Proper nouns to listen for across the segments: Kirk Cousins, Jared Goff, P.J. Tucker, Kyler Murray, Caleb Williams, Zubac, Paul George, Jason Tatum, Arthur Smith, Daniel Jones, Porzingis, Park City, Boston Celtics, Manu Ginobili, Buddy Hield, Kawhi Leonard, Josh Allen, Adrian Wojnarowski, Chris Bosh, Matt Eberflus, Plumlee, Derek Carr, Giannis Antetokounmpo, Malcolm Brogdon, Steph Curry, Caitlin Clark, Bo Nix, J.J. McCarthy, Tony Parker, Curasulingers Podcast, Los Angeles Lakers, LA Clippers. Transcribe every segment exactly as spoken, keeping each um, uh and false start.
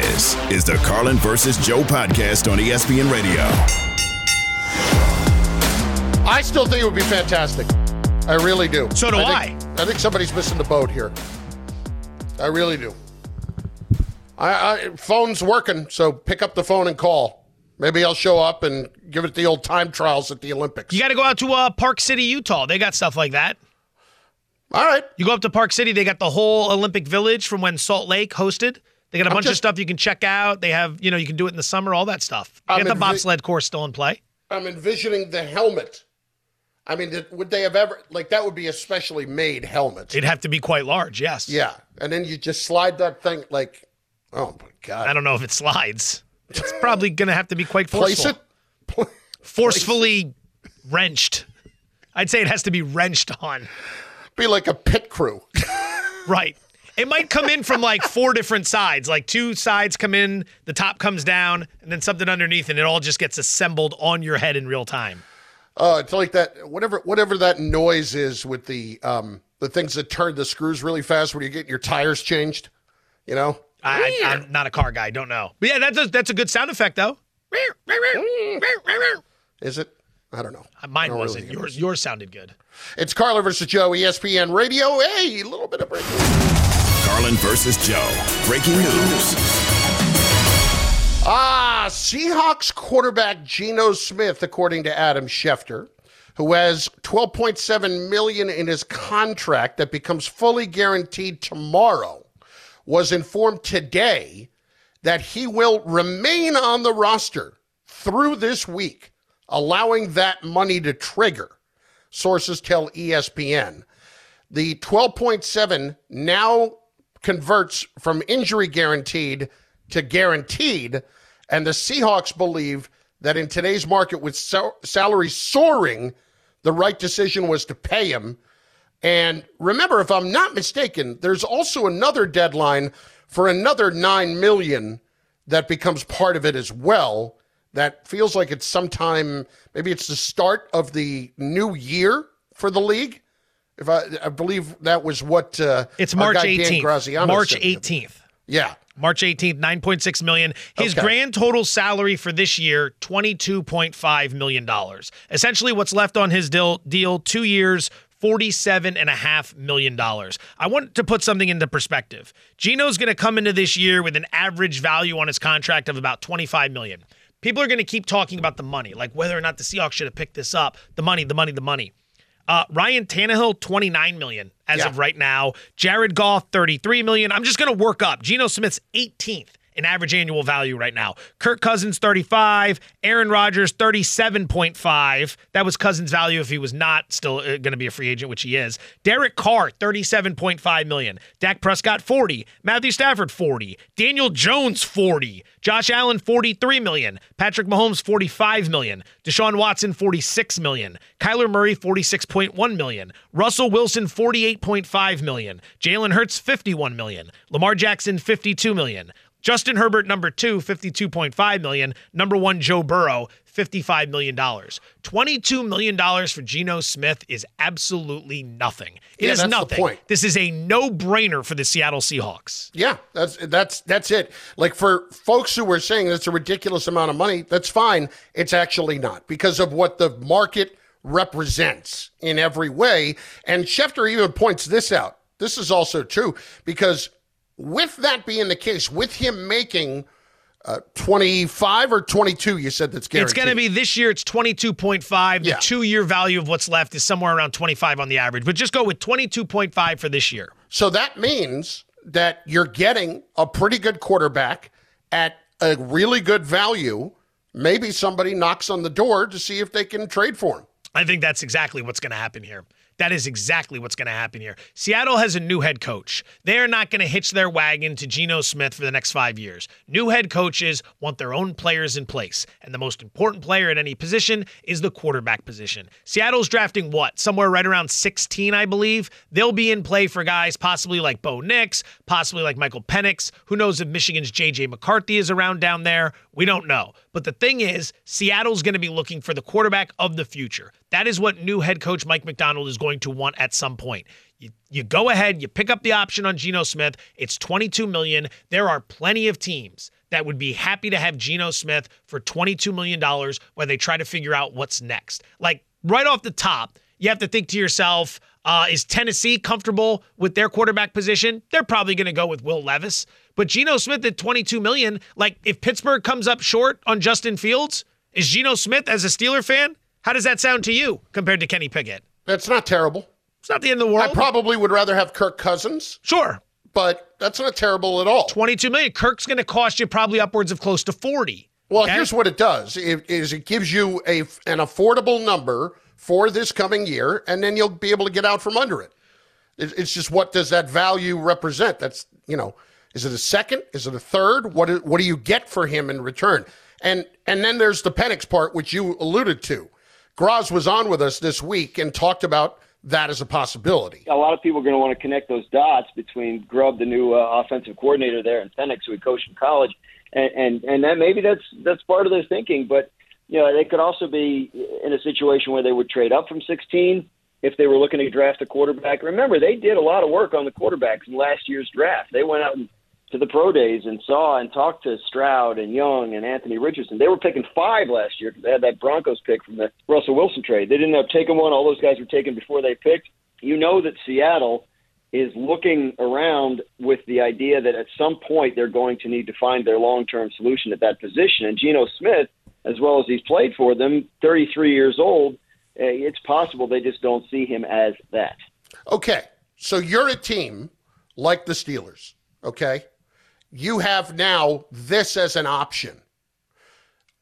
This is the Carlin versus. Joe podcast on E S P N Radio. I still think it would be fantastic. I really do. So do I. Think, I. I think somebody's missing the boat here. I really do. I, I phone's working, so pick up the phone and call. Maybe I'll show up and give it the old time trials at the Olympics. You got to go out to uh, Park City, Utah. They got stuff like that. All right. You go up to Park City, they got the whole Olympic Village from when Salt Lake hosted. They got a I'm bunch just, of stuff you can check out. They have, you know, you can do it in the summer, all that stuff. They got envi- the bobsled course still in play. I'm envisioning the helmet. I mean, would they have ever, like, that would be a specially made helmet. It'd have to be quite large, yes. Yeah. And then you just slide that thing, like, oh, my God. I don't know if it slides. It's probably going to have to be quite forceful. Place it? Forcefully wrenched. I'd say it has to be wrenched on. Be like a pit crew. Right. It might come in from, like, four different sides. Like, two sides come in, the top comes down, and then something underneath, and it all just gets assembled on your head in real time. Oh, uh, it's like that, whatever whatever that noise is with the um, the things that turn the screws really fast when you get your tires changed, you know? I, I, I'm not a car guy, don't know. But yeah, that's a, that's a good sound effect, though. Is it? I don't know. Mine don't wasn't. Really yours, yours sounded good. It's Carlin versus. Joe, E S P N Radio. Hey, a little bit of breaking news. Carlin versus. Joe. Breaking news. Ah, Seahawks quarterback Geno Smith, according to Adam Schefter, who has twelve point seven million dollars in his contract that becomes fully guaranteed tomorrow, was informed today that he will remain on the roster through this week, allowing that money to trigger, sources tell E S P N. The twelve point seven now converts from injury guaranteed to guaranteed, and the Seahawks believe that in today's market with sal- salary soaring, the right decision was to pay him. And remember, if I'm not mistaken, there's also another deadline for another nine million dollars that becomes part of it as well. That feels like it's sometime, maybe it's the start of the new year for the league. If I, I believe that was what uh, it's March eighteenth. March eighteenth. Yeah. March eighteenth, nine point six million dollars. His okay. grand total salary for this year, twenty-two point five million dollars. Essentially what's left on his deal, deal two years, forty-seven point five million dollars. I want to put something into perspective. Geno's going to come into this year with an average value on his contract of about twenty-five million dollars. People are going to keep talking about the money, like whether or not the Seahawks should have picked this up. The money, the money, the money. Uh, Ryan Tannehill, twenty-nine million dollars as yeah. of right now. Jared Goff, thirty-three million dollars. I'm just going to work up. Geno Smith's eighteenth in average annual value right now. Kirk Cousins, thirty-five. Aaron Rodgers, thirty-seven point five. That was Cousins' value if he was not still going to be a free agent, which he is. Derek Carr, thirty-seven point five million dollars. Dak Prescott, forty. Matthew Stafford, forty. Daniel Jones, forty. Josh Allen, forty-three million dollars. Patrick Mahomes, forty-five million dollars. Deshaun Watson, forty-six million dollars. Kyler Murray, forty-six point one million dollars. Russell Wilson, forty-eight point five million dollars. Jalen Hurts, fifty-one million dollars. Lamar Jackson, fifty-two million dollars. Justin Herbert, number two, fifty-two point five million dollars. Number one, Joe Burrow, fifty-five million dollars. twenty-two million dollars for Geno Smith is absolutely nothing. It yeah, is nothing. This is a no-brainer for the Seattle Seahawks. Yeah, that's that's that's it. Like, for folks who were saying that's a ridiculous amount of money, that's fine. It's actually not, because of what the market represents in every way. And Schefter even points this out. This is also true, because with that being the case, with him making uh, twenty-five or twenty-two, you said that's guaranteed. It's going to be this year, it's twenty-two point five. The yeah. two-year value of what's left is somewhere around twenty-five on the average. But just go with twenty-two point five for this year. So that means that you're getting a pretty good quarterback at a really good value. Maybe somebody knocks on the door to see if they can trade for him. I think that's exactly what's going to happen here. That is exactly what's going to happen here. Seattle has a new head coach. They are not going to hitch their wagon to Geno Smith for the next five years. New head coaches want their own players in place. And the most important player at any position is the quarterback position. Seattle's drafting what? Somewhere right around sixteen, I believe. They'll be in play for guys possibly like Bo Nix, possibly like Michael Penix. Who knows if Michigan's J J McCarthy is around down there? We don't know. But the thing is, Seattle's going to be looking for the quarterback of the future. That is what new head coach Mike McDonald is going going to want at some point. You, you go ahead, you pick up the option on Geno Smith. It's twenty-two million dollars. There are plenty of teams that would be happy to have Geno Smith for twenty-two million dollars while they try to figure out what's next. Like, right off the top, you have to think to yourself, uh, is Tennessee comfortable with their quarterback position? They're probably going to go with Will Levis. But Geno Smith at twenty-two million dollars, like, if Pittsburgh comes up short on Justin Fields, is Geno Smith, as a Steeler fan, how does that sound to you compared to Kenny Pickett? That's not terrible. It's not the end of the world. I probably would rather have Kirk Cousins. Sure. But that's not terrible at all. twenty-two million dollars. Kirk's going to cost you probably upwards of close to forty. Well, okay? Here's what it does. It, is it gives you a, an affordable number for this coming year, and then you'll be able to get out from under it. it. It's just, what does that value represent? That's, you know, is it a second? Is it a third? What, what do you get for him in return? And and then there's the Penix part, which you alluded to. Graz was on with us this week and talked about that as a possibility. A lot of people are going to want to connect those dots between Grubb, the new uh, offensive coordinator there, and Penix, who he coached in college, and and, and that maybe that's that's part of their thinking. But you know, they could also be in a situation where they would trade up from sixteen if they were looking to draft a quarterback. Remember, they did a lot of work on the quarterbacks in last year's draft. They went out and, to the pro days and saw and talked to Stroud and Young and Anthony Richardson. They were picking five last year because they had that Broncos pick from the Russell Wilson trade. They didn't have taken one. All those guys were taken before they picked. You know that Seattle is looking around with the idea that at some point they're going to need to find their long-term solution at that position. And Geno Smith, as well as he's played for them, thirty-three years old, it's possible they just don't see him as that. Okay, so you're a team like the Steelers, okay? You have now this as an option.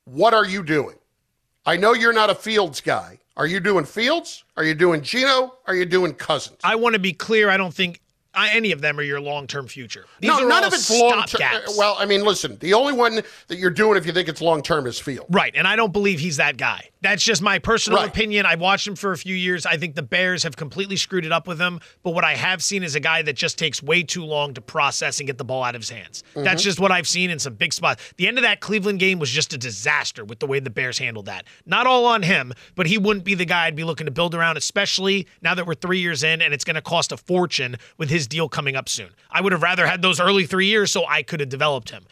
What are you doing? I know you're not a Fields guy. Are you doing Fields? Are you doing Geno? Are you doing Cousins? I want to be clear. I don't think any of them are your long-term future. These no, are none all of it's long-term. Well, I mean, listen, the only one that you're doing if you think it's long-term is Fields. Right, and I don't believe he's that guy. That's just my personal right. opinion. I've watched him for a few years. I think the Bears have completely screwed it up with him, but what I have seen is a guy that just takes way too long to process and get the ball out of his hands. Mm-hmm. That's just what I've seen in some big spots. The end of that Cleveland game was just a disaster with the way the Bears handled that. Not all on him, but he wouldn't be the guy I'd be looking to build around, especially now that we're three years in and it's going to cost a fortune with his deal coming up soon. I would have rather had those early three years so I could have developed him.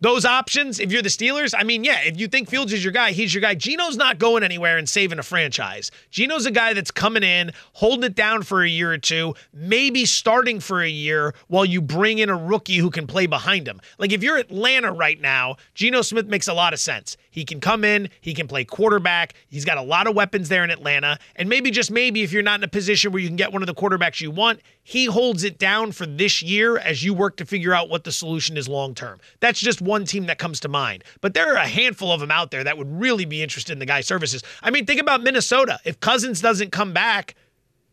Those options, if you're the Steelers, I mean, yeah, if you think Fields is your guy, he's your guy. Geno's not going anywhere and saving a franchise. Geno's a guy that's coming in, holding it down for a year or two, maybe starting for a year while you bring in a rookie who can play behind him. Like, if you're Atlanta right now, Geno Smith makes a lot of sense. He can come in, he can play quarterback, he's got a lot of weapons there in Atlanta, and maybe, just maybe, if you're not in a position where you can get one of the quarterbacks you want, he holds it down for this year as you work to figure out what the solution is long-term. That's just one One team that comes to mind, but there are a handful of them out there that would really be interested in the guy's services. I mean, think about Minnesota. If Cousins doesn't come back,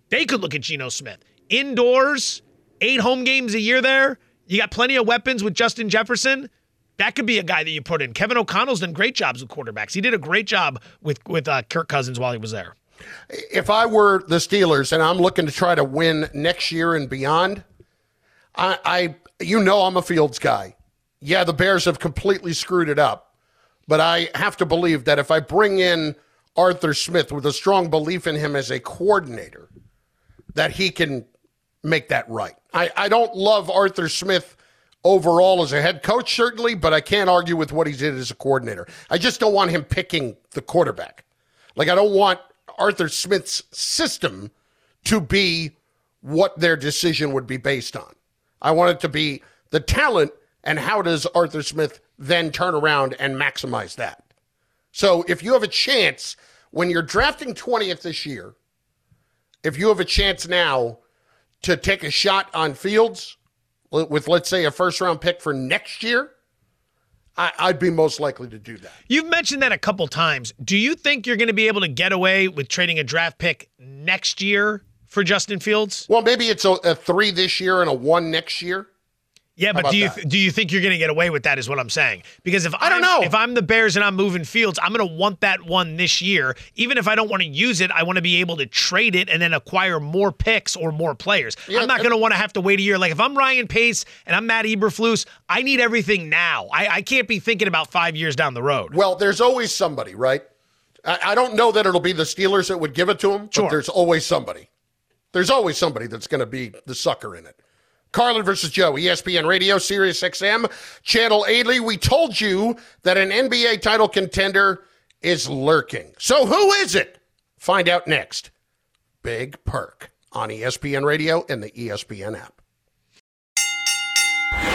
they could look at Geno Smith. Indoors, eight home games a year there. You got plenty of weapons with Justin Jefferson. That could be a guy that you put in. Kevin O'Connell's done great jobs with quarterbacks. He did a great job with, with uh, Kirk Cousins while he was there. If I were the Steelers and I'm looking to try to win next year and beyond, I, I you know I'm a Fields guy. Yeah, the Bears have completely screwed it up, but I have to believe that if I bring in Arthur Smith with a strong belief in him as a coordinator, that he can make that right. I, I don't love Arthur Smith overall as a head coach, certainly, but I can't argue with what he did as a coordinator. I just don't want him picking the quarterback. Like, I don't want Arthur Smith's system to be what their decision would be based on. I want it to be the talent. And how does Arthur Smith then turn around and maximize that? So if you have a chance, when you're drafting twentieth this year, if you have a chance now to take a shot on Fields with, let's say, a first-round pick for next year, I, I'd be most likely to do that. You've mentioned that a couple times. Do you think you're going to be able to get away with trading a draft pick next year for Justin Fields? Well, maybe it's a, a three this year and a one next year. Yeah, but do you th- do you think you're going to get away with that is what I'm saying. Because if I don't know, if I'm the Bears and I'm moving Fields, I'm going to want that one this year. Even if I don't want to use it, I want to be able to trade it and then acquire more picks or more players. Yeah, I'm not going to want to have to wait a year. Like, if I'm Ryan Pace and I'm Matt Eberflus, I need everything now. I, I can't be thinking about five years down the road. Well, there's always somebody, right? I, I don't know that it'll be the Steelers that would give it to him, sure. But there's always somebody. There's always somebody that's going to be the sucker in it. Carlin versus Joe, E S P N Radio, Sirius X M, Channel eighty. We told you that an N B A title contender is lurking. So who is it? Find out next. Big Perk on E S P N Radio and the E S P N app.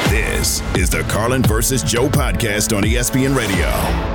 This is the Carlin versus. Joe podcast on E S P N Radio.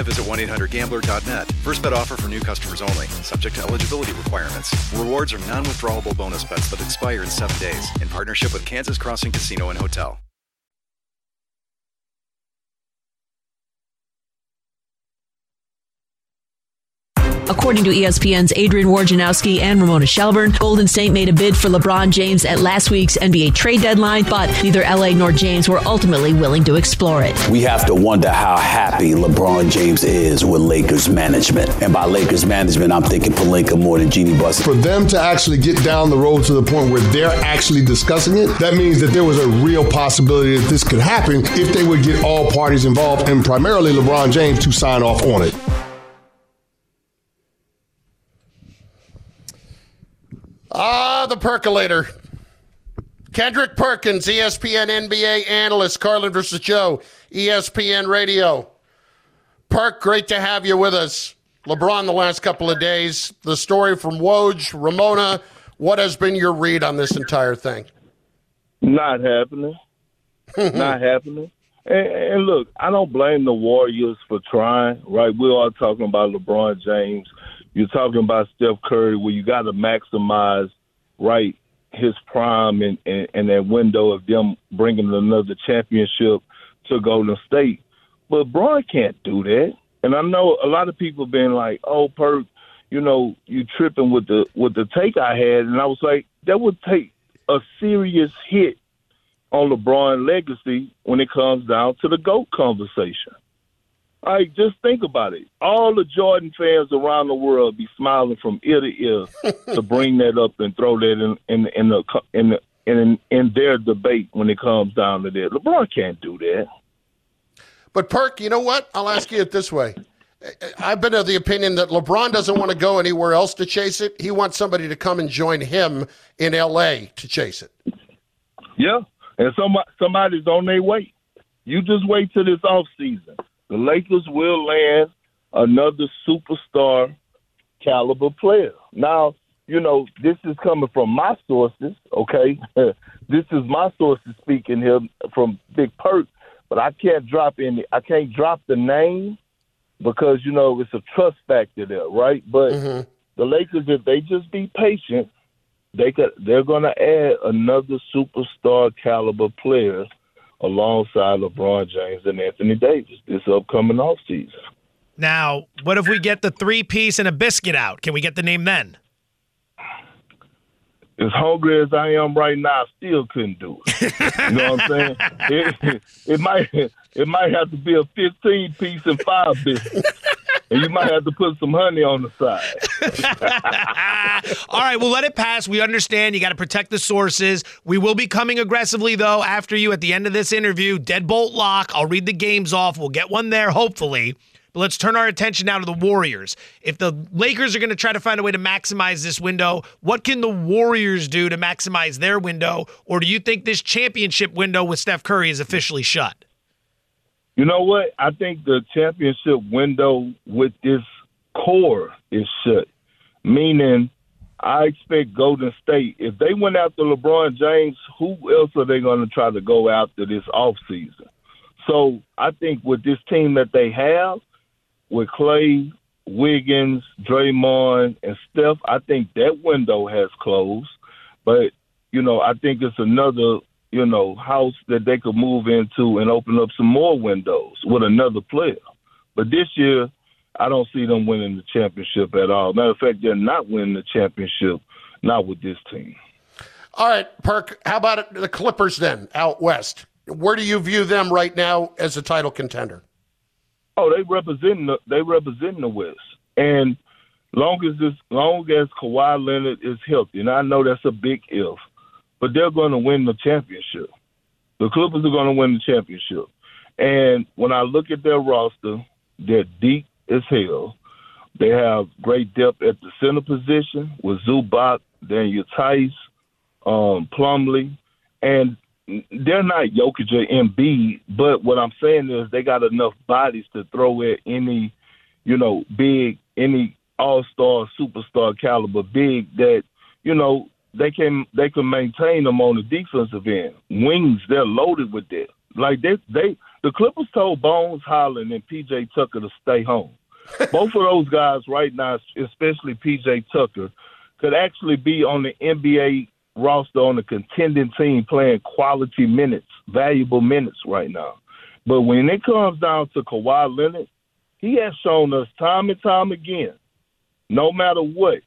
visit one eight hundred gambler dot net. First bet offer for new customers only. Subject to eligibility requirements. Rewards are non-withdrawable bonus bets that expire in seven days. In partnership with Kansas Crossing Casino and Hotel. According to E S P N's Adrian Wojnarowski and Ramona Shelburne, Golden State made a bid for LeBron James at last week's N B A trade deadline, but neither L A nor James were ultimately willing to explore it. We have to wonder how happy LeBron James is with Lakers management. And by Lakers management, I'm thinking Pelinka more than Jeannie Buss. For them to actually get down the road to the point where they're actually discussing it, that means that there was a real possibility that this could happen if they would get all parties involved, and primarily LeBron James, to sign off on it. Ah, the percolator. Kendrick Perkins, E S P N N B A analyst. Carlin versus. Joe, E S P N Radio. Perk, great to have you with us. LeBron the last couple of days. The story from Woj, Ramona. What has been your read on this entire thing? Not happening. Not happening. And, and look, I don't blame the Warriors for trying, right? We're all talking about LeBron James. You're talking about Steph Curry, where you got to maximize, right, his prime and, and, and that window of them bringing another championship to Golden State. But Bron can't do that. And I know a lot of people been like, oh, Perk, you know, you tripping with the with the take I had. And I was like, that would take a serious hit on LeBron's legacy when it comes down to the GOAT conversation. All right, just think about it. All the Jordan fans around the world be smiling from ear to ear to bring that up and throw that in in in, the, in, the, in in their debate when it comes down to that. LeBron can't do that. But, Perk, you know what? I'll ask you it this way. I've been of the opinion that LeBron doesn't want to go anywhere else to chase it. He wants somebody to come and join him in L A to chase it. Yeah, and somebody, somebody's on their way. You just wait till this offseason. The Lakers will land another superstar caliber player. Now, you know, this is coming from my sources, okay? This is my sources speaking here from Big Perk, but I can't drop any I can't drop the name because, you know, it's a trust factor there, right? But mm-hmm. the Lakers, if they just be patient, they could they're gonna add another superstar caliber player alongside LeBron James and Anthony Davis this upcoming offseason. Now, what if we get the three-piece and a biscuit out? Can we get the name then? As hungry as I am right now, I still couldn't do it. You know what I'm saying? It, it might it might have to be a fifteen-piece and five biscuits. And you might have to put some honey on the side. All right, we'll let it pass. We understand. You got to protect the sources. We will be coming aggressively, though, after you at the end of this interview. Deadbolt lock. I'll read the games off. We'll get one there, hopefully. But let's turn our attention now to the Warriors. If the Lakers are going to try to find a way to maximize this window, what can the Warriors do to maximize their window? Or do you think this championship window with Steph Curry is officially shut? You know what? I think the championship window with this core is shut, meaning I expect Golden State, if they went after LeBron James, who else are they going to try to go after this offseason? So I think with this team that they have, with Klay, Wiggins, Draymond, and Steph, I think that window has closed. But, you know, I think it's another – you know, house that they could move into and open up some more windows with another player. But this year, I don't see them winning the championship at all. Matter of fact, they're not winning the championship, not with this team. All right, Perk, how about the Clippers then, out west? Where do you view them right now as a title contender? Oh, they represent the, they represent the West. And long as, this, long as Kawhi Leonard is healthy, and I know that's a big if, but they're going to win the championship. The Clippers are going to win the championship. And when I look at their roster, they're deep as hell. They have great depth at the center position with Zubac, Daniel Tice, um, Plumlee. And they're not Jokic or Embiid, but what I'm saying is they got enough bodies to throw at any, you know, big, any all-star, superstar caliber big that, you know, They can they can maintain them on the defensive end. Wings, they're loaded with that. Like they they the Clippers told Bones Holland and P J. Tucker to stay home. Both of those guys right now, especially P J. Tucker, could actually be on the N B A roster on a contending team playing quality minutes, valuable minutes right now. But when it comes down to Kawhi Leonard, he has shown us time and time again, no matter what,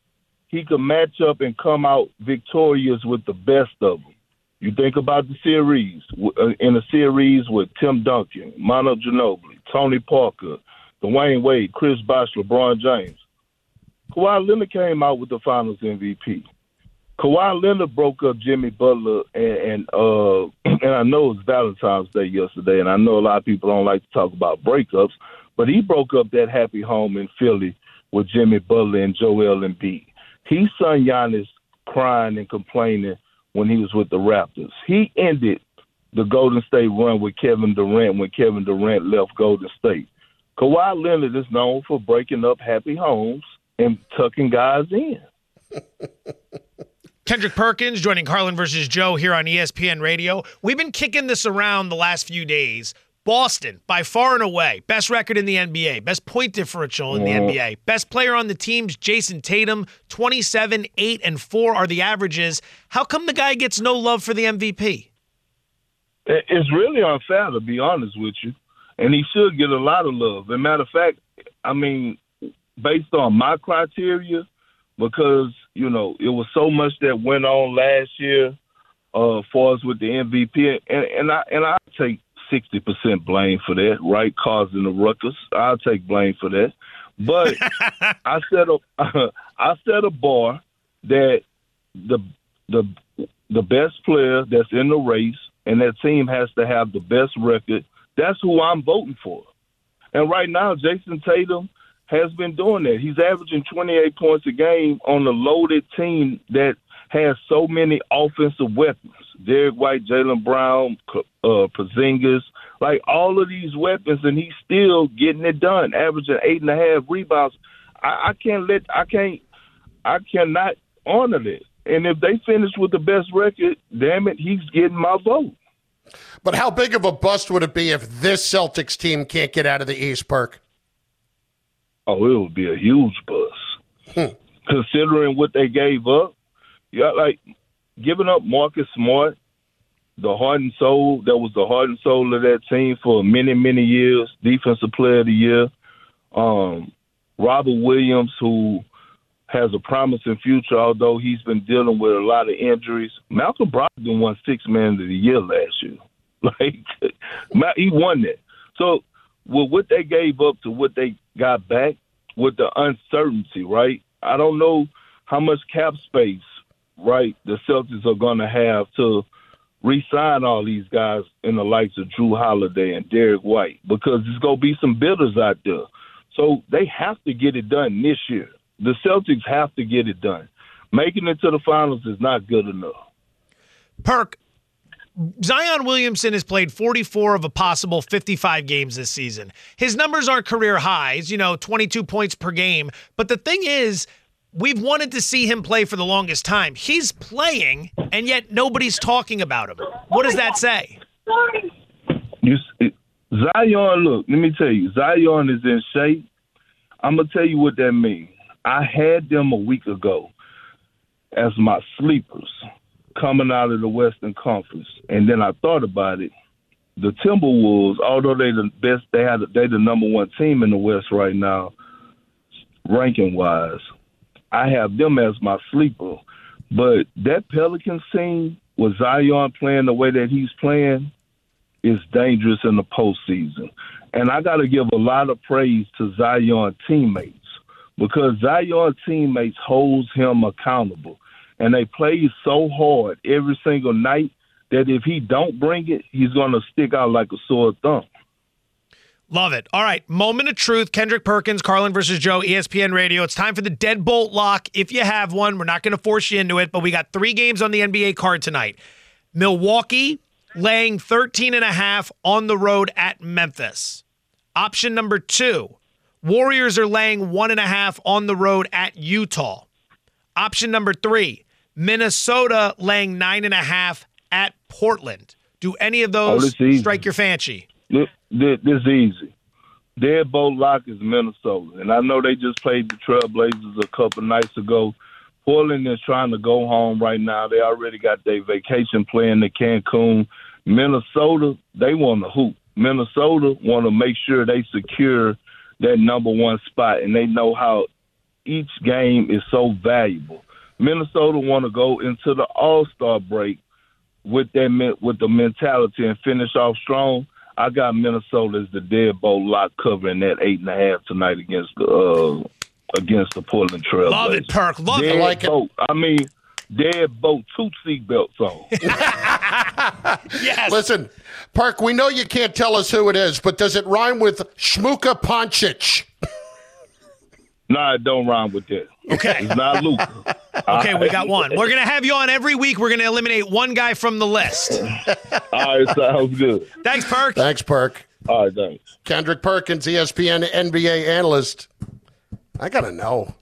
he could match up and come out victorious with the best of them. You think about the series, in a series with Tim Duncan, Manu Ginobili, Tony Parker, Dwayne Wade, Chris Bosh, LeBron James. Kawhi Leonard came out with the Finals M V P. Kawhi Leonard broke up Jimmy Butler, and and, uh, and I know it was Valentine's Day yesterday, and I know a lot of people don't like to talk about breakups, but he broke up that happy home in Philly with Jimmy Butler and Joel Embiid. He sung Giannis crying and complaining when he was with the Raptors. He ended the Golden State run with Kevin Durant when Kevin Durant left Golden State. Kawhi Leonard is known for breaking up happy homes and tucking guys in. Kendrick Perkins joining Carlin versus. Joe here on E S P N Radio. We've been kicking this around the last few days. Boston, by far and away, best record in the N B A, best point differential in the N B A. Best player on the team's Jason Tatum, twenty-seven, eight, and four are the averages. How come the guy gets no love for the M V P? It's really unfair, to be honest with you, and he should get a lot of love. As a matter of fact, I mean, based on my criteria, because, you know, it was so much that went on last year uh, for us with the M V P, and, and, I, and I take sixty percent blame for that, right? Causing the ruckus. I'll take blame for that. But I set a uh, I set a bar that the the the best player that's in the race and that team has to have the best record. That's who I'm voting for. And right now, Jason Tatum has been doing that. He's averaging twenty-eight points a game on a loaded team that has so many offensive weapons. Derrick White, Jaylen Brown, uh, Porzingis, like all of these weapons, and he's still getting it done, averaging eight and a half rebounds. I, I can't let, I can't, I cannot honor that. And if they finish with the best record, damn it, he's getting my vote. But how big of a bust would it be if this Celtics team can't get out of the East, Perk? Oh, it would be a huge bust. Hmm. Considering what they gave up, yeah, like giving up Marcus Smart, the heart and soul, that was the heart and soul of that team for many, many years, Defensive Player of the Year. Um, Robert Williams, who has a promising future, although he's been dealing with a lot of injuries. Malcolm Brogdon won Sixth Man of the Year last year. Like, he won that. So with what they gave up to what they got back, with the uncertainty, right? I don't know how much cap space, right, the Celtics are going to have to re-sign all these guys in the likes of Drew Holiday and Derrick White, because there's going to be some bidders out there. So they have to get it done this year. The Celtics have to get it done. Making it to the finals is not good enough. Perk, Zion Williamson has played forty-four of a possible fifty-five games this season. His numbers aren't career highs, you know, twenty-two points per game. But the thing is, we've wanted to see him play for the longest time. He's playing, and yet nobody's talking about him. What does that say? You, Zion, look, let me tell you, Zion is in shape. I'm going to tell you what that means. I had them a week ago as my sleepers coming out of the Western Conference, and then I thought about it. The Timberwolves, although they the best, they had they the number one team in the West right now, ranking wise. I have them as my sleeper, but that Pelicans team with Zion playing the way that he's playing is dangerous in the postseason. And I got to give a lot of praise to Zion teammates, because Zion teammates holds him accountable. And they play so hard every single night that if he don't bring it, he's going to stick out like a sore thumb. Love it. All right, moment of truth. Kendrick Perkins, Carlin versus. Joe, E S P N Radio. It's time for the deadbolt lock. If you have one, we're not going to force you into it, but we got three games on the N B A card tonight. Milwaukee laying thirteen and a half on the road at Memphis. Option number two, Warriors are laying one and a half on the road at Utah. Option number three, Minnesota laying nine and a half at Portland. Do any of those oh, strike your fancy? This, this, this is easy. Deadbolt lock is Minnesota. And I know they just played the Trailblazers a couple nights ago. Portland is trying to go home right now. They already got their vacation plan to Cancun. Minnesota, they want to hoop. Minnesota want to make sure they secure that number one spot, and they know how each game is so valuable. Minnesota want to go into the All-Star break with that with the mentality and finish off strong. I got Minnesota as the deadbolt lock covering that eight and a half tonight against the uh, against the Portland Trail. Love it, Perk. Love it. I like it. I mean, deadbolt, two seatbelts on. Yes. Listen, Perk, we know you can't tell us who it is, but does it rhyme with Shmuka Ponchich? No, nah, it don't rhyme with that. Okay. It's not Luka. Okay, we got one. We're going to have you on every week. We're going to eliminate one guy from the list. All right, sounds good. Thanks, Perk. Thanks, Perk. All right, thanks. Kendrick Perkins, E S P N N B A analyst. I got to know.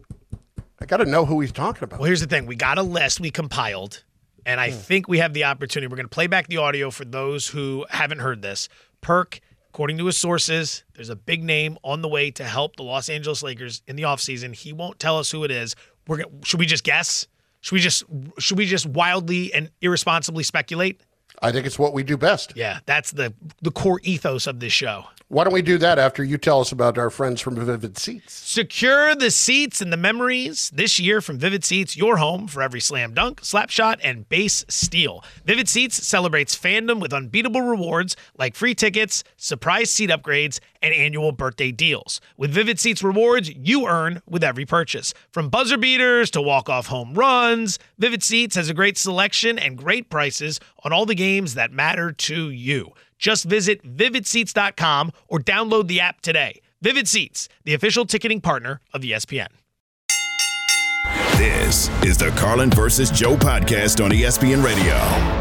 I got to know who he's talking about. Well, here's the thing. We got a list we compiled, and I hmm. think we have the opportunity. We're going to play back the audio for those who haven't heard this. Perk, according to his sources, there's a big name on the way to help the Los Angeles Lakers in the offseason. He won't tell us who it is. We're gonna, should we just guess? Should we just should we just wildly and irresponsibly speculate? I think it's what we do best. Yeah, that's the the core ethos of this show. Why don't we do that after you tell us about our friends from Vivid Seats? Secure the seats and the memories this year from Vivid Seats, your home for every slam dunk, slap shot, and base steal. Vivid Seats celebrates fandom with unbeatable rewards like free tickets, surprise seat upgrades, and annual birthday deals. With Vivid Seats rewards, you earn with every purchase. From buzzer beaters to walk-off home runs, Vivid Seats has a great selection and great prices on all the games that matter to you. Just visit vivid seats dot com or download the app today. Vivid Seats, the official ticketing partner of E S P N. This is the Carlin versus. Joe podcast on E S P N Radio.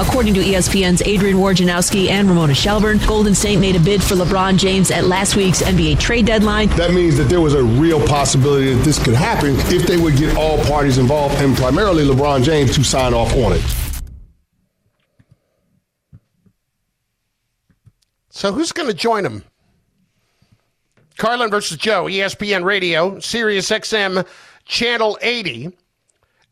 According to E S P N's Adrian Wojnarowski and Ramona Shelburne, Golden State made a bid for LeBron James at last week's N B A trade deadline. That means that there was a real possibility that this could happen if they would get all parties involved, and primarily LeBron James, to sign off on it. So who's going to join him? Carlin versus. Joe, E S P N Radio, Sirius X M, Channel eighty.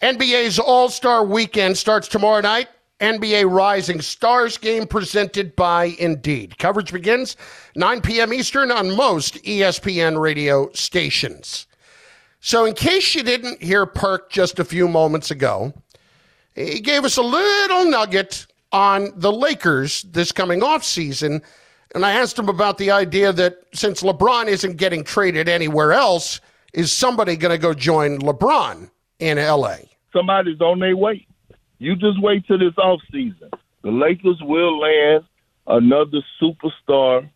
N B A's All-Star Weekend starts tomorrow night. N B A Rising Stars game presented by Indeed. Coverage begins nine p.m. Eastern on most E S P N radio stations. So in case you didn't hear Perk just a few moments ago, he gave us a little nugget on the Lakers this coming offseason, and I asked him about the idea that since LeBron isn't getting traded anywhere else, is somebody going to go join LeBron in L A? Somebody's on their way. You just wait till this offseason. The Lakers will land another superstar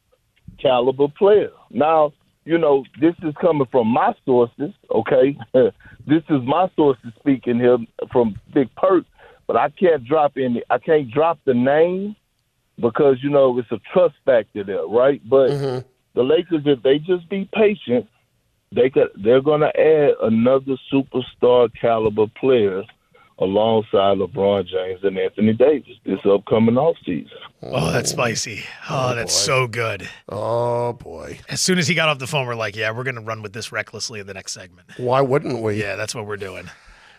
caliber player. Now, you know, this is coming from my sources, okay? This is my sources speaking here from Big Perk, but I can't drop any. I can't drop the name because, you know, it's a trust factor there, right? But mm-hmm. the Lakers, if they just be patient, they could, they're going to add another superstar caliber player alongside LeBron James and Anthony Davis this upcoming offseason. Oh, that's spicy. Oh, oh that's boy. So good. Oh, boy. As soon as he got off the phone, we're like, yeah, we're going to run with this recklessly in the next segment. Why wouldn't we? Yeah, that's what we're doing.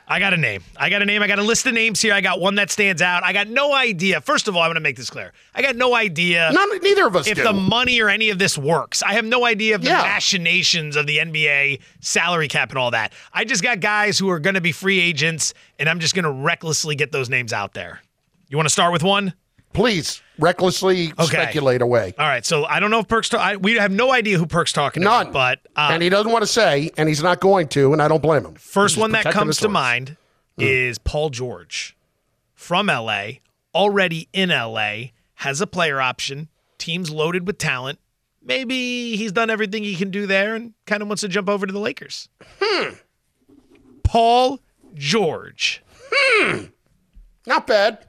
I got a name. I got a name. I got a list of names here. I got one that stands out. I got no idea. First of all, I'm going to make this clear. I got no idea. Not, neither of us if do. The money or any of this works. I have no idea of the yeah. machinations of the N B A salary cap and all that. I just got guys who are going to be free agents, and I'm just going to recklessly get those names out there. You want to start with one? Please, recklessly okay. speculate away. All right, so I don't know if Perk's talking. We have no idea who Perk's talking None. about. But, um, and he doesn't want to say, and he's not going to, and I don't blame him. First one that comes to mind mm. is Paul George from L A, already in L A, has a player option, team's loaded with talent. Maybe he's done everything he can do there and kind of wants to jump over to the Lakers. Hmm. Paul George. Hmm. Not bad.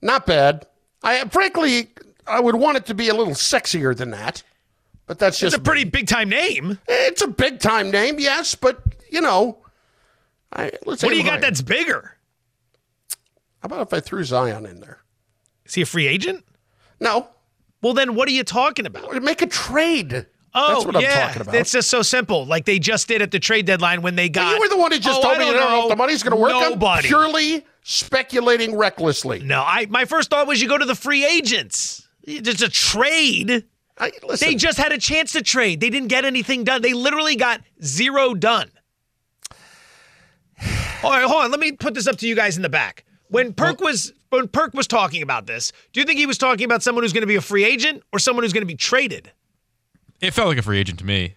Not bad. I frankly, I would want it to be a little sexier than that, but that's just. It's a pretty big time name. It's a big time name, yes, but you know, I, let's. What do you got that's bigger? How about if I threw Zion in there? Is he a free agent? No. Well, then what are you talking about? Make a trade. Oh, that's what yeah. I'm talking about. It's just so simple. Like they just did at the trade deadline when they got. Well, you were the one who just oh, told I me don't you know, know if the money's going to work. Nobody. I'm purely speculating recklessly. No, I. My first thought was you go to the free agents. It's a trade. I, listen, they just had a chance to trade. They didn't get anything done. They literally got zero done. All right, hold on. Let me put this up to you guys in the back. When Perk was when Perk was talking about this, do you think he was talking about someone who's going to be a free agent or someone who's going to be traded? It felt like a free agent to me.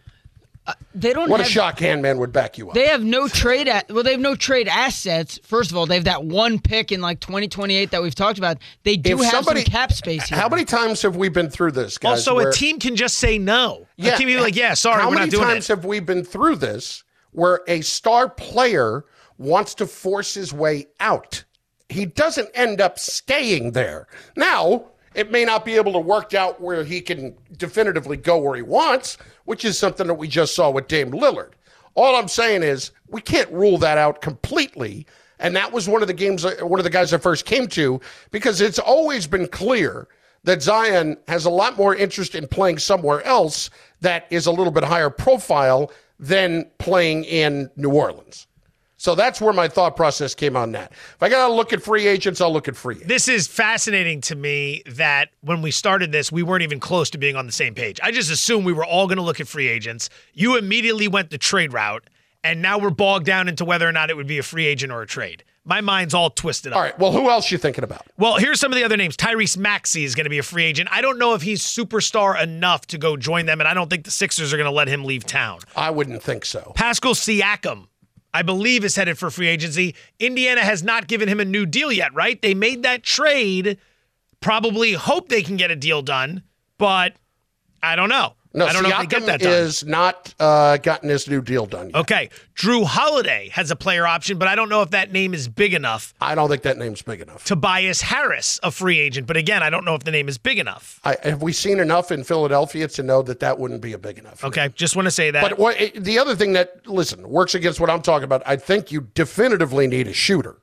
Uh, they don't. What have, a shock handman would back you up. They have no trade. At, well, they have no trade assets. First of all, they have that one pick in like twenty twenty-eight that we've talked about. They do if have somebody, some cap space here. How many times have we been through this, guys? Also, where, a team can just say no. Yeah, a team can be like, yeah, sorry, we're not doing it. How many times have we been through this where a star player wants to force his way out? He doesn't end up staying there. Now, it may not be able to work out where he can definitively go where he wants, which is something that we just saw with Dame Lillard. All I'm saying is we can't rule that out completely, and that was one of the games, one of the guys I first came to, because it's always been clear that Zion has a lot more interest in playing somewhere else that is a little bit higher profile than playing in New Orleans. So that's where my thought process came on that. If I got to look at free agents, I'll look at free agents. This is fascinating to me that when we started this, we weren't even close to being on the same page. I just assumed we were all going to look at free agents. You immediately went the trade route, and now we're bogged down into whether or not it would be a free agent or a trade. My mind's all twisted up. All right, well, who else are you thinking about? Well, here's some of the other names. Tyrese Maxey is going to be a free agent. I don't know if he's superstar enough to go join them, and I don't think the Sixers are going to let him leave town. I wouldn't think so. Pascal Siakam, I believe, is headed for free agency. Indiana has not given him a new deal yet, right? They made that trade, probably hope they can get a deal done, but I don't know. No, I don't Siakam know if they get that done. Has not uh, gotten his new deal done yet. Okay. Drew Holiday has a player option, but I don't know if that name is big enough. I don't think that name's big enough. Tobias Harris, a free agent, but again, I don't know if the name is big enough. I, have we seen enough in Philadelphia to know that that wouldn't be a big enough? Okay, name. Just want to say that. But what, it, the other thing that, listen, works against what I'm talking about, I think you definitively need a shooter,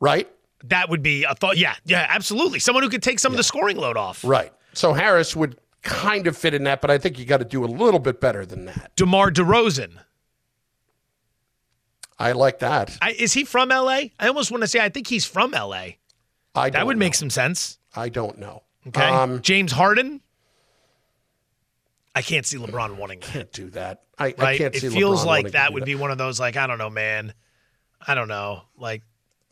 right? That would be a thought. Yeah, yeah, absolutely. Someone who could take some yeah. of the scoring load off. Right. So Harris would kind of fit in that, but I think you got to do a little bit better than that. DeMar DeRozan. I like that. I, is he from L A? I almost want to say I think he's from L A. I don't that would know. Make some sense. I don't know. Okay. Um, James Harden. I can't see LeBron wanting that. Can't do that. I, right? I can't see LeBron wanting that. It feels like that would that. be one of those, like, I don't know, man. I don't know. Like,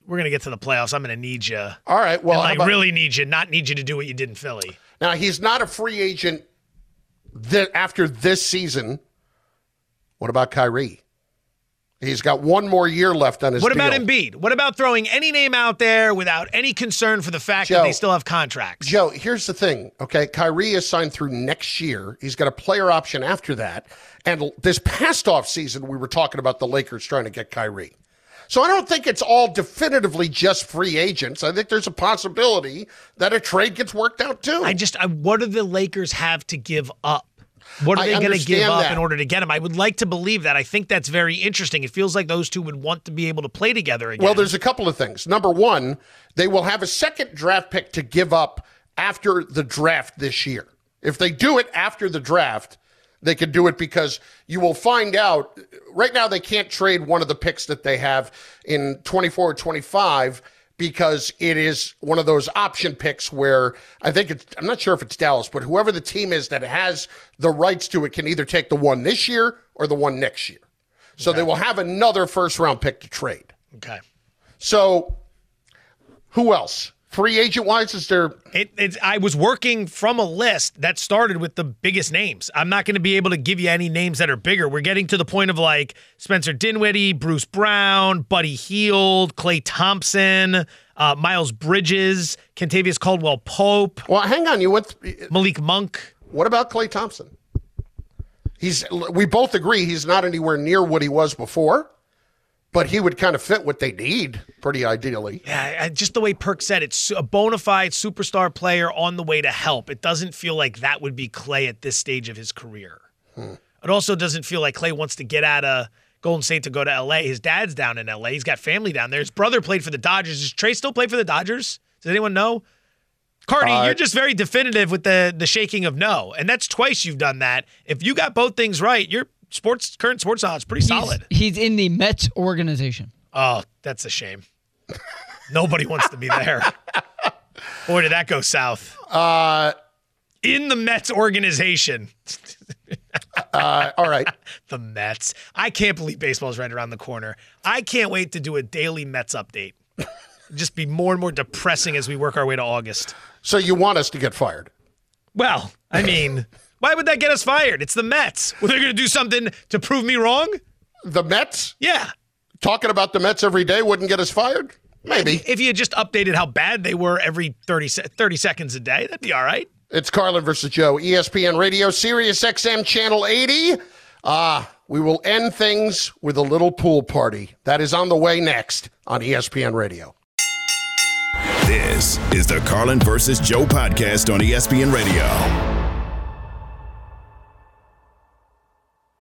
we're going to get to the playoffs. I'm going to need you. All right. Well, I like, really need you, not need you to do what you did in Philly. Now, he's not a free agent th- after this season. What about Kyrie? He's got one more year left on his What about deal. Embiid? What about throwing any name out there without any concern for the fact Joe, that they still have contracts? Joe, here's the thing, okay? Kyrie is signed through next year. He's got a player option after that. And this past offseason, we were talking about the Lakers trying to get Kyrie. So I don't think it's all definitively just free agents. I think there's a possibility that a trade gets worked out too. I just, I, what do the Lakers have to give up? What are they going to give up that. in order to get him? I would like to believe that. I think that's very interesting. It feels like those two would want to be able to play together again. Well, there's a couple of things. Number one, they will have a second draft pick to give up after the draft this year. If they do it after the draft, they could do it because you will find out right now they can't trade one of the picks that they have in twenty-four or twenty-five because it is one of those option picks where I think it's, I'm not sure if it's Dallas, but whoever the team is that has the rights to it can either take the one this year or the one next year. So okay. They will have another first round pick to trade. Okay. So who else? Free agent-wise, is there... It, it's, I was working from a list that started with the biggest names. I'm not going to be able to give you any names that are bigger. We're getting to the point of, like, Spencer Dinwiddie, Bruce Brown, Buddy Hield, Klay Thompson, uh, Miles Bridges, Kentavious Caldwell-Pope. Well, hang on. You went... Th- Malik Monk. What about Klay Thompson? He's. We both agree he's not anywhere near what he was before. But he would kind of fit what they need, pretty ideally. Yeah, just the way Perk said, it's a bona fide superstar player on the way to help. It doesn't feel like that would be Clay at this stage of his career. Hmm. It also doesn't feel like Clay wants to get out of Golden State to go to L A. His dad's down in L A. He's got family down there. His brother played for the Dodgers. Does Trey still play for the Dodgers? Does anyone know? Cardi, uh, you're just very definitive with the, the shaking of no, and that's twice you've done that. If you got both things right, you're... Sports current sports odds pretty he's, solid. He's in the Mets organization. Oh, that's a shame. Nobody wants to be there. Boy, did that go south? Uh, in the Mets organization. uh, all right, the Mets. I can't believe baseball's right around the corner. I can't wait to do a daily Mets update. Just be more and more depressing as we work our way to August. So you want us to get fired? Well, I mean. Why would that get us fired? It's the Mets. Well, they're going to do something to prove me wrong? The Mets? Yeah. Talking about the Mets every day wouldn't get us fired? Maybe. If you just updated how bad they were every thirty, thirty seconds a day, that'd be all right. It's Carlin versus Joe, E S P N Radio, Sirius X M Channel eighty. Uh, we will end things with a little pool party. That is on the way next on E S P N Radio. This is the Carlin versus Joe podcast on E S P N Radio.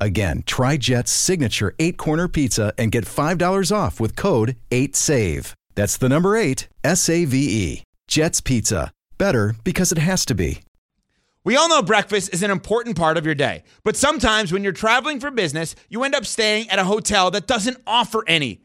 Again, try Jet's signature eight-corner pizza and get five dollars off with code eight save. That's the number eight, S A V E. Jet's Pizza. Better because it has to be. We all know breakfast is an important part of your day. But sometimes when you're traveling for business, you end up staying at a hotel that doesn't offer any.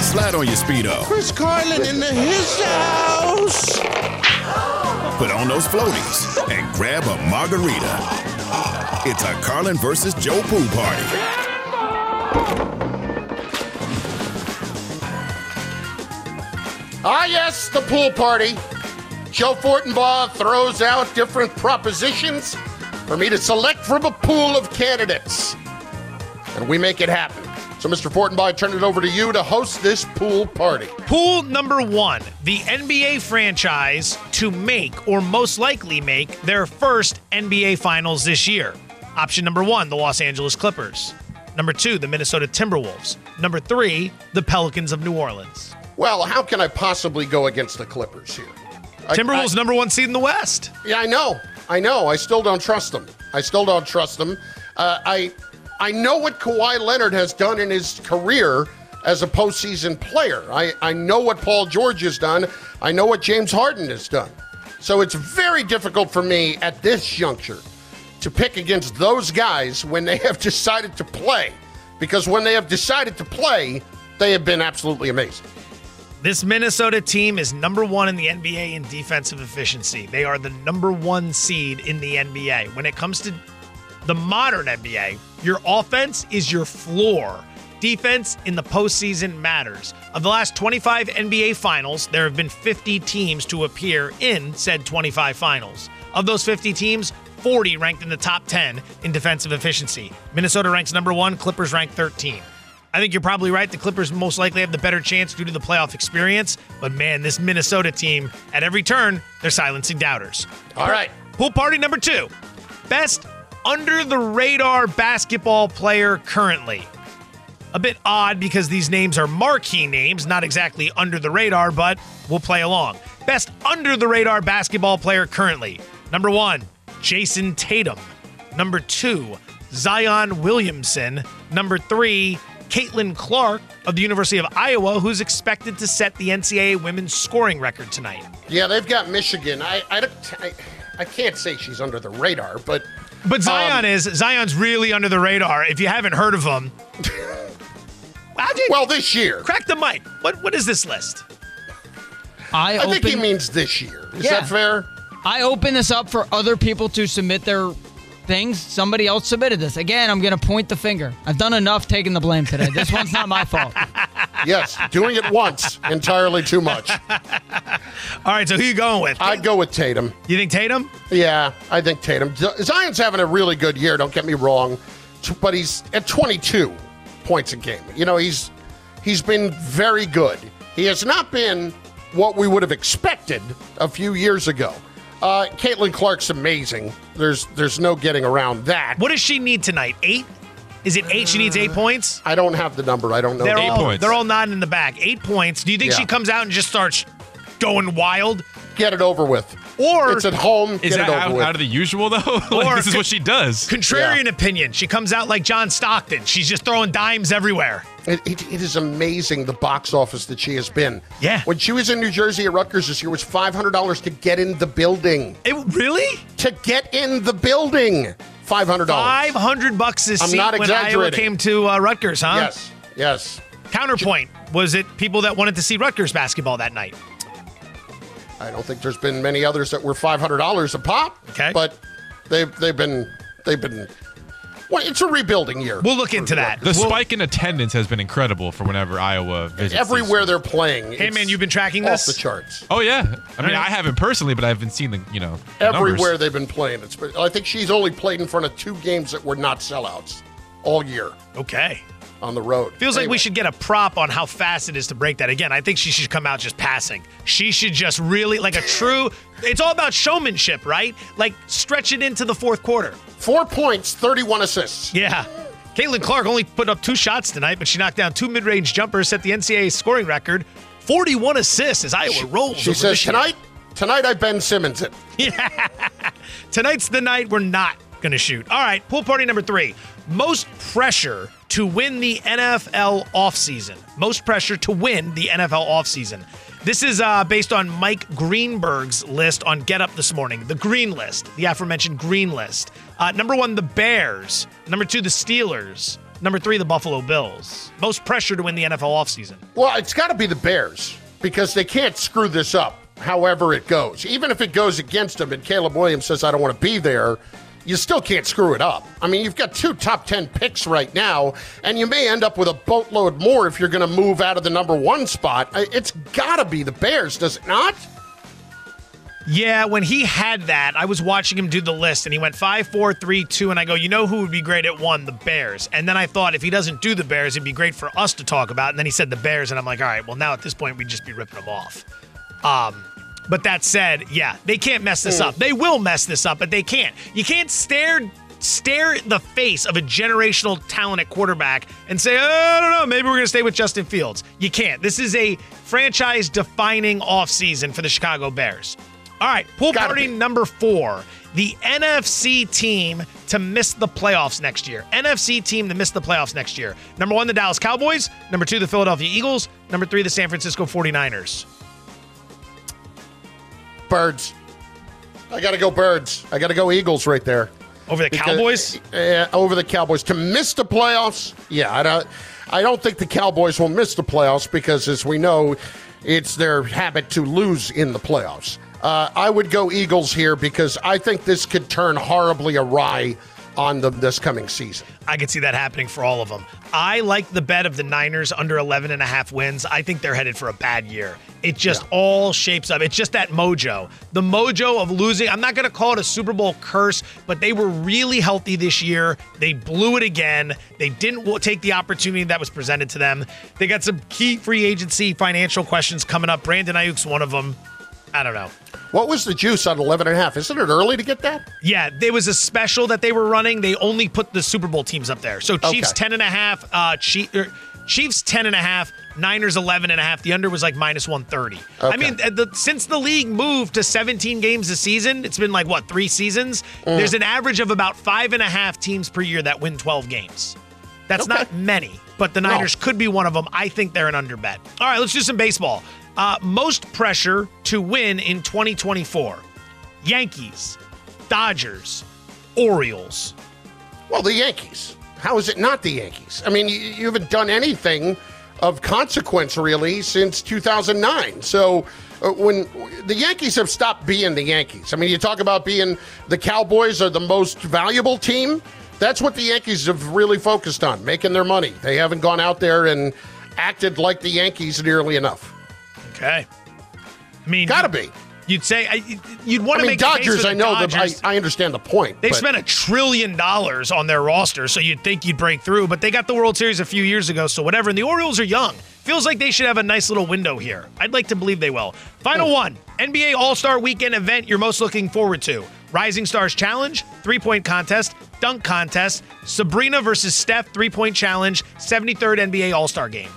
Slide on your Speedo. Chris Carlin in the his house. Put on those floaties and grab a margarita. It's a Carlin versus Joe pool party. Ah, yes, the pool party. Joe Fortenbaugh throws out different propositions for me to select from a pool of candidates. And we make it happen. So, Mister Fortenbaugh, I turn it over to you to host this pool party. Pool number one, the N B A franchise to make or most likely make their first N B A Finals this year. Option number one, the Los Angeles Clippers. Number two, the Minnesota Timberwolves. Number three, the Pelicans of New Orleans. Well, how can I possibly go against the Clippers here? Timberwolves I, I, number one seed in the West. Yeah, I know. I know. I still don't trust them. I still don't trust them. Uh, I... I know what Kawhi Leonard has done in his career as a postseason player. I, I know what Paul George has done. I know what James Harden has done. So it's very difficult for me at this juncture to pick against those guys when they have decided to play. Because when they have decided to play, they have been absolutely amazing. This Minnesota team is number one in the N B A in defensive efficiency. They are the number one seed in the N B A. When it comes to the modern N B A, your offense is your floor. Defense in the postseason matters. Of the last twenty-five N B A finals, there have been fifty teams to appear in said twenty-five finals. Of those fifty teams, forty ranked in the top ten in defensive efficiency. Minnesota ranks number one, Clippers rank thirteen. I think you're probably right. The Clippers most likely have the better chance due to the playoff experience. But man, this Minnesota team, at every turn, they're silencing doubters. All right. Pool party number two. Best under-the-radar basketball player currently. A bit odd because these names are marquee names, not exactly under the radar, but we'll play along. Best under-the-radar basketball player currently. Number one, Jason Tatum. Number two, Zion Williamson. Number three, Caitlin Clark of the University of Iowa, who's expected to set the N C A A women's scoring record tonight. Yeah, they've got Michigan. I, I, don't, I, I can't say she's under the radar, but... But Zion um, is. Zion's really under the radar. If you haven't heard of him. Well, this year. Crack the mic. What What is this list? I, I open, think he means this year. Is yeah. that fair? I open this up for other people to submit their things. Somebody else submitted this. Again, I'm going to point the finger. I've done enough taking the blame today. This one's not my fault. Yes, doing it once, entirely too much. All right, so who you going with? I'd go with Tatum. You think Tatum? Yeah, I think Tatum. Zion's having a really good year, don't get me wrong, but he's at twenty-two points a game. You know, he's he's been very good. He has not been what we would have expected a few years ago. Uh, Caitlin Clark's amazing. There's, there's no getting around that. What does she need tonight, eight? Is it eight? She needs eight points? I don't have the number. I don't know. They're eight all, points. They're all nodding in the back. Eight points. Do you think yeah. she comes out and just starts going wild? Get it over with. Or it's at home. Is get that it over out, with. Out of the usual, though? Like, or this is con- what she does. Contrarian yeah. opinion. She comes out like John Stockton. She's just throwing dimes everywhere. It, it, it is amazing the box office that she has been. Yeah. When she was in New Jersey at Rutgers this year, it was five hundred dollars to get in the building. It, really? To get in the building. five hundred dollars. five hundred bucks this seat when Iowa came to uh, Rutgers, huh? Yes, yes. Counterpoint, was it people that wanted to see Rutgers basketball that night? I don't think there's been many others that were five hundred dollars a pop. Okay. But they've, they've been... They've been well, it's a rebuilding year. We'll look into that. Rutgers. The we'll, spike in attendance has been incredible for whenever Iowa visits. Everywhere they're playing. Hey, man, you've been tracking off this? Off the charts. Oh, yeah. I mean, right. I haven't personally, but I've been seeing the, you know, the everywhere numbers. They've been playing. It's been, I think she's only played in front of two games that were not sellouts all year. Okay. On the road. Feels anyway. like we should get a prop on how fast it is to break that. Again, I think she should come out just passing. She should just really, like a true, it's all about showmanship, right? Like, stretch it into the fourth quarter. Four points, thirty-one assists. Yeah. Caitlin Clark only put up two shots tonight, but she knocked down two mid-range jumpers, set the N C double A scoring record. forty-one assists as Iowa she, rolls. She says, Michigan. tonight, tonight I Ben Simmons it. Yeah. Tonight's the night we're not going to shoot. All right, pool party number three. Most pressure to win the N F L offseason. Most pressure to win the N F L offseason. This is uh, based on Mike Greenberg's list on Get Up this morning. The green list. The aforementioned green list. Uh, number one, the Bears. Number two, the Steelers. Number three, the Buffalo Bills. Most pressure to win the N F L offseason. Well, it's got to be the Bears because they can't screw this up however it goes. Even if it goes against them and Caleb Williams says, I don't want to be there, you still can't screw it up. I mean, you've got two top ten picks right now, and you may end up with a boatload more if you're going to move out of the number one spot. It's got to be the Bears, does it not? Yeah, when he had that, I was watching him do the list, and he went five, four, three, two, and I go, you know who would be great at one? The Bears. And then I thought, if he doesn't do the Bears, it'd be great for us to talk about. And then he said the Bears, and I'm like, all right, well, now at this point, we'd just be ripping them off. Um... But that said, yeah, they can't mess this mm. up. They will mess this up, but they can't. You can't stare stare at the face of a generational talent at quarterback and say, oh, I don't know, maybe we're going to stay with Justin Fields. You can't. This is a franchise-defining offseason for the Chicago Bears. All right, pool Gotta party be. number four. The N F C team to miss the playoffs next year. N F C team to miss the playoffs next year. Number one, the Dallas Cowboys. Number two, the Philadelphia Eagles. Number three, the San Francisco 49ers. Birds. I got to go Birds. I got to go Eagles right there. Over the because, Cowboys? Uh, over the Cowboys. To miss the playoffs? Yeah, I don't, I don't think the Cowboys will miss the playoffs because, as we know, it's their habit to lose in the playoffs. Uh, I would go Eagles here because I think this could turn horribly awry on them this coming season. I could see that happening for all of them. I like the bet of the Niners under eleven and a half wins. I think they're headed for a bad year. It just yeah. all shapes up. It's just that mojo. The mojo of losing. I'm not going to call it a Super Bowl curse, but they were really healthy this year. They blew it again. They didn't take the opportunity that was presented to them. They got some key free agency financial questions coming up. Brandon Ayuk's one of them. I don't know. What was the juice on eleven and a half? Isn't it early to get that? Yeah, there was a special that they were running. They only put the Super Bowl teams up there. So Chiefs okay. ten and a half, uh, Chiefs, er, Chiefs ten and a half, Niners eleven and a half. The under was like minus one thirty. Okay. I mean, the, since the league moved to seventeen games a season, it's been like, what, three seasons? Mm. There's an average of about five and a half teams per year that win twelve games. That's okay. not many, but the Niners no. could be one of them. I think they're an under bet. All right, let's do some baseball. Uh, most pressure to win in twenty twenty-four. Yankees, Dodgers, Orioles. Well, the Yankees. How is it not the Yankees? I mean, you, you haven't done anything of consequence, really, since two thousand nine. So uh, when the Yankees have stopped being the Yankees. I mean, you talk about being the Cowboys are the most valuable team. That's what the Yankees have really focused on, making their money. They haven't gone out there and acted like the Yankees nearly enough. Okay, I mean, gotta be. You'd say I, you'd want to I mean, make Dodgers. A case for the I know Dodgers. The, I, I understand the point. They spent a trillion dollars on their roster, so you'd think you'd break through. But they got the World Series a few years ago, so whatever. And the Orioles are young. Feels like they should have a nice little window here. I'd like to believe they will. Final one: N B A All-Star Weekend event you're most looking forward to. Rising Stars Challenge, three-point contest, dunk contest, Sabrina versus Steph, three-point challenge, seventy-third N B A All-Star Game.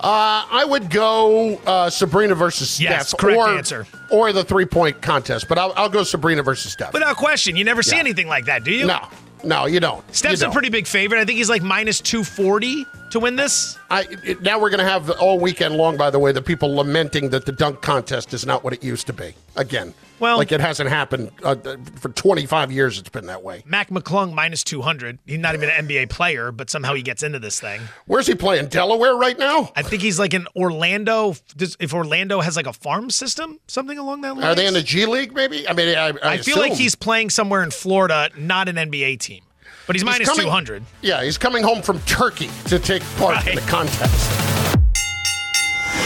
Uh, I would go uh, Sabrina versus Steph. Yes, correct or, answer. Or the three-point contest, but I'll, I'll go Sabrina versus Steph. Without question. You never see yeah. anything like that, do you? No. No, you don't. Steph's you don't. a pretty big favorite. I think he's like minus two forty to win this. I it, Now we're going to have all weekend long, by the way, the people lamenting that the dunk contest is not what it used to be. Again. Well, like it hasn't happened uh, for twenty-five years. It's been that way. Mac McClung minus two hundred. He's not even an N B A player, but somehow he gets into this thing. Where's he playing? Delaware right now? I think he's like in Orlando. If Orlando has like a farm system, something along that line. Are they in the G League maybe? I mean, I, I, I feel like he's playing somewhere in Florida, not an N B A team. But he's, he's minus coming, two hundred. Yeah, he's coming home from Turkey to take part right. in the contest.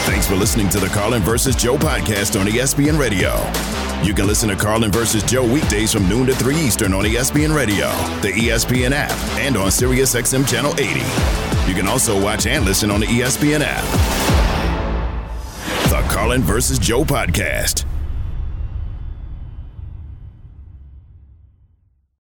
Thanks for listening to the Carlin versus. Joe podcast on E S P N Radio. You can listen to Carlin versus. Joe weekdays from noon to three Eastern on E S P N Radio, the E S P N app, and on Sirius X M Channel eighty. You can also watch and listen on the E S P N app. The Carlin versus. Joe podcast.